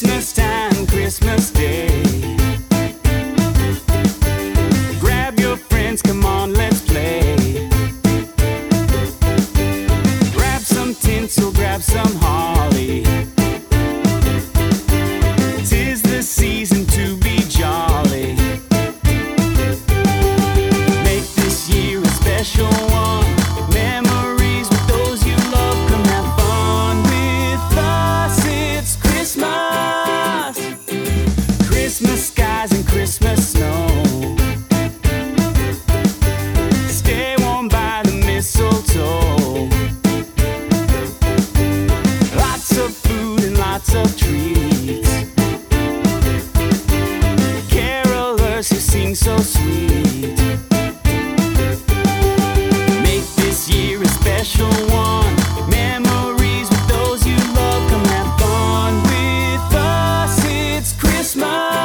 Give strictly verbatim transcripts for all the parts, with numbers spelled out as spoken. Christmas time, Christmas Day. Grab your friends, come on, let's play. Grab some tinsel, grab some holly. 'Tis the season to be jolly. Make this year a special one. Christmas skies and Christmas snow. Stay warm by the mistletoe. Lots of food and lots of treats. Carolers who sing so sweet. Make this year a special one. Memories with those you love. Come have fun with us, it's Christmas.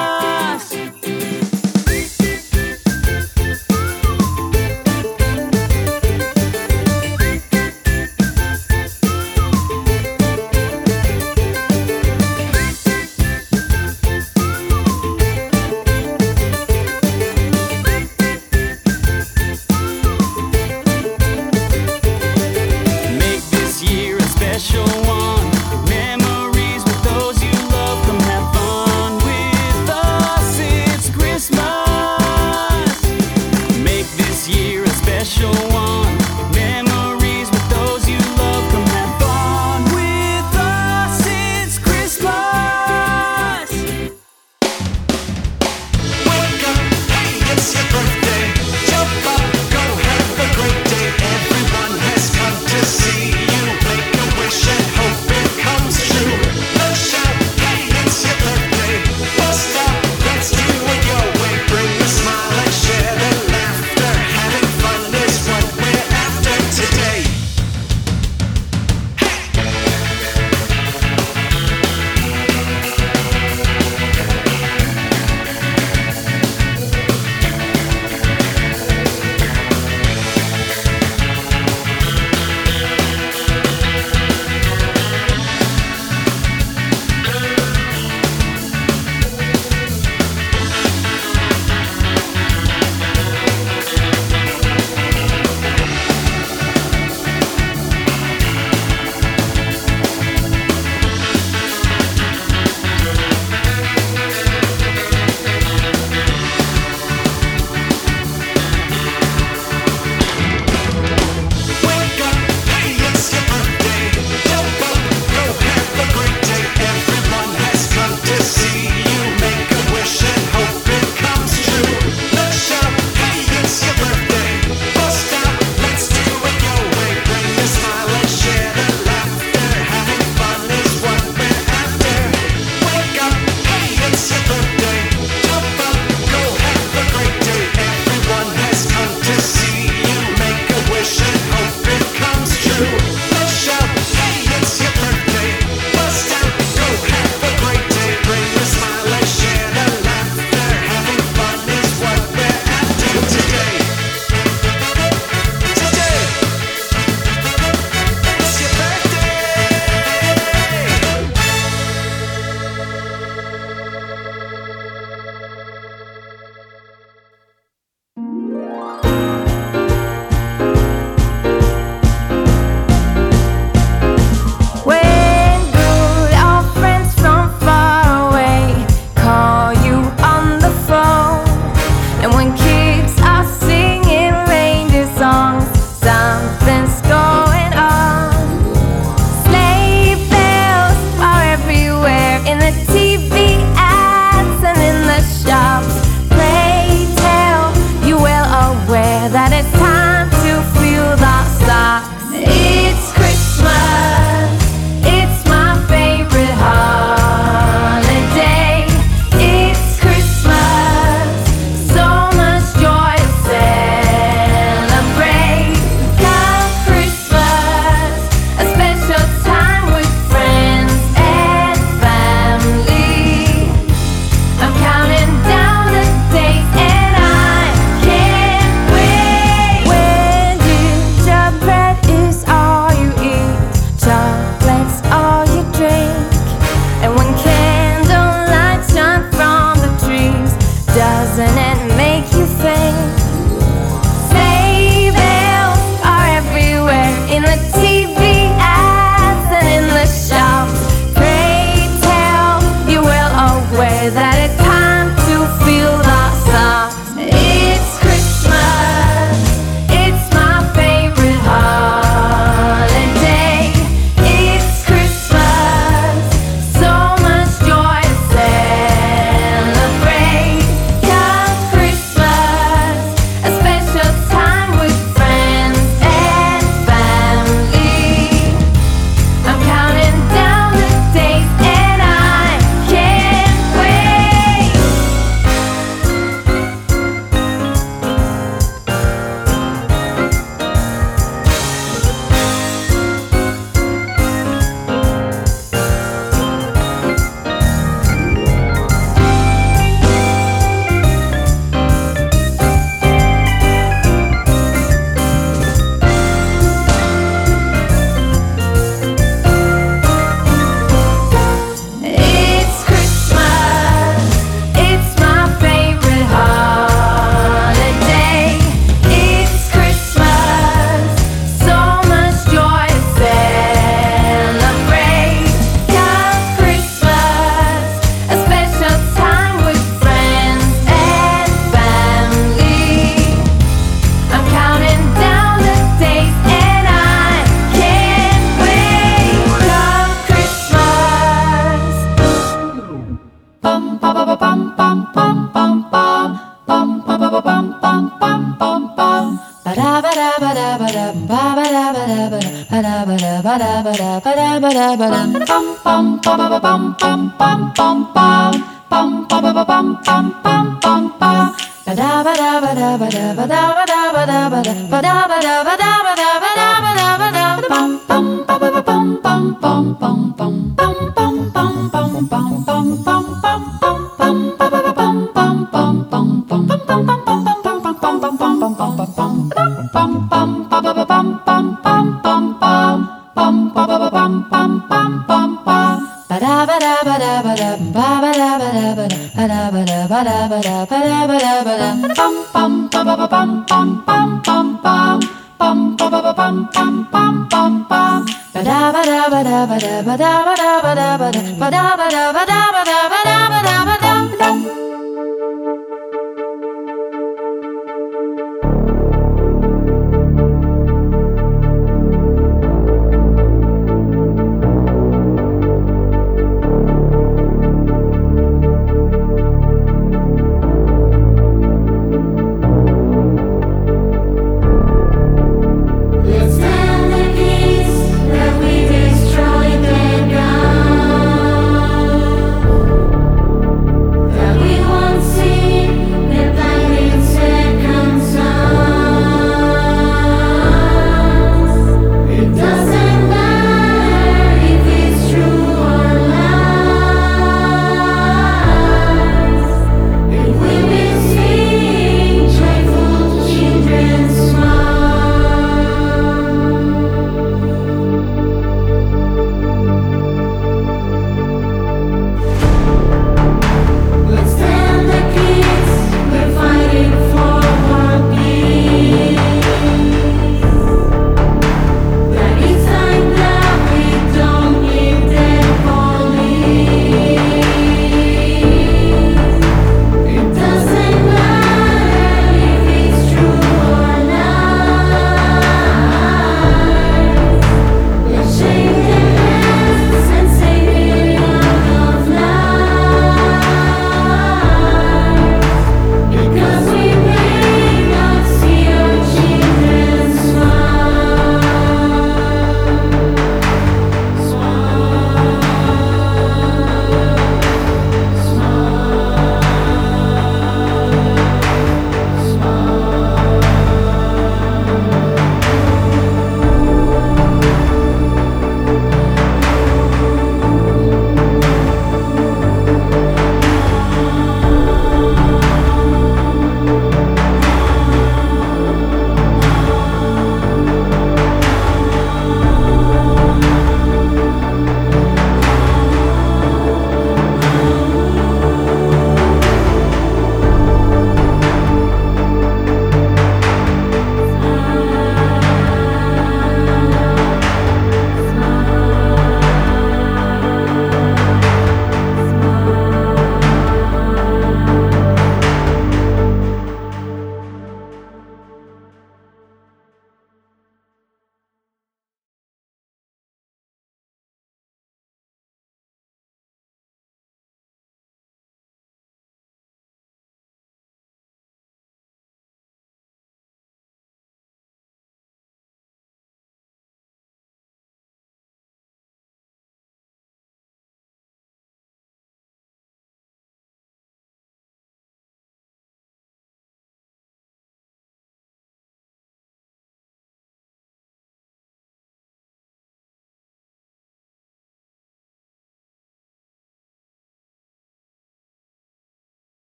Special one, memories with those you love. Come have fun with us, it's Christmas. Make this year a special one. Memories with those you love. Come have fun with us, it's Christmas. Wake up, hey, it's your birthday. Jump up, go have a great day. Everyone has come to see you. Wish and hope.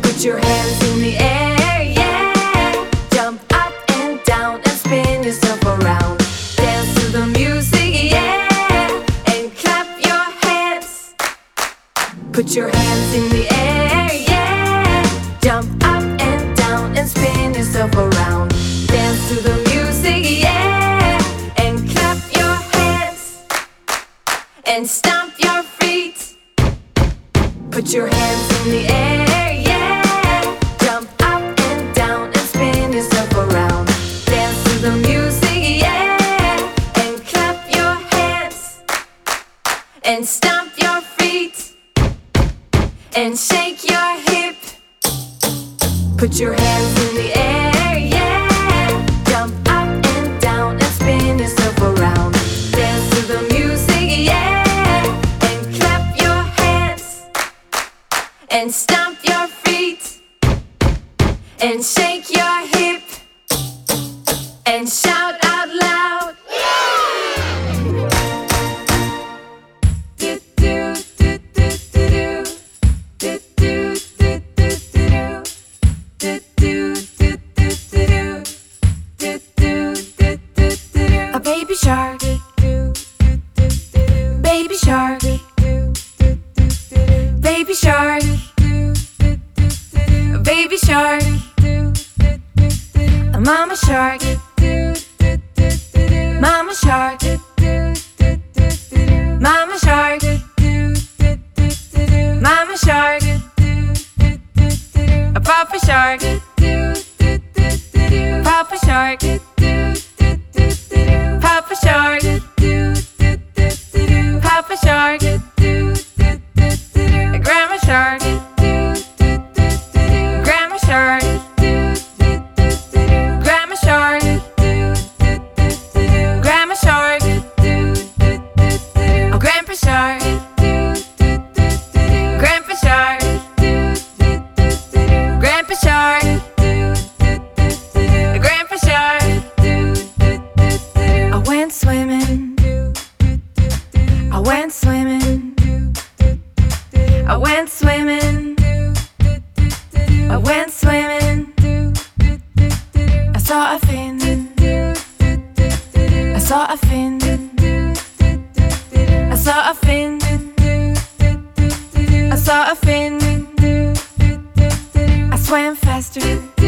Put your hands in the air, yeah. Jump up and down and spin yourself around. Dance to the music, yeah. And clap your hands. Put your hands in the air, yeah. Jump up and down and spin yourself around. Dance to the music, yeah. And clap your hands and stomp your feet. Put your hands in the air, yeah. Jump up and down and spin yourself around. Dance to the music, yeah. And clap your hands and stomp your feet. And shake your hip. Put your hands in the air, yeah. Jump up and down and spin yourself around. Dance to the music, yeah. And clap your hands and stomp your feet. And shake your hip and shout out loud. Baby shark, baby shark, baby shark, baby shark, a mama shark, mama shark, mama shark, mama shark, a papa shark, papa shark. Papa shark, Papa shark, Grandma shark, Grandma shark, Grandma shark, Grandma shark, oh Grandpa shark, Grandpa shark, Grandpa shark. Swimming, I went swimming, I went swimming, I went swimming, I saw a fin, I saw a fin, I saw a fin, I saw a fin, I swam faster.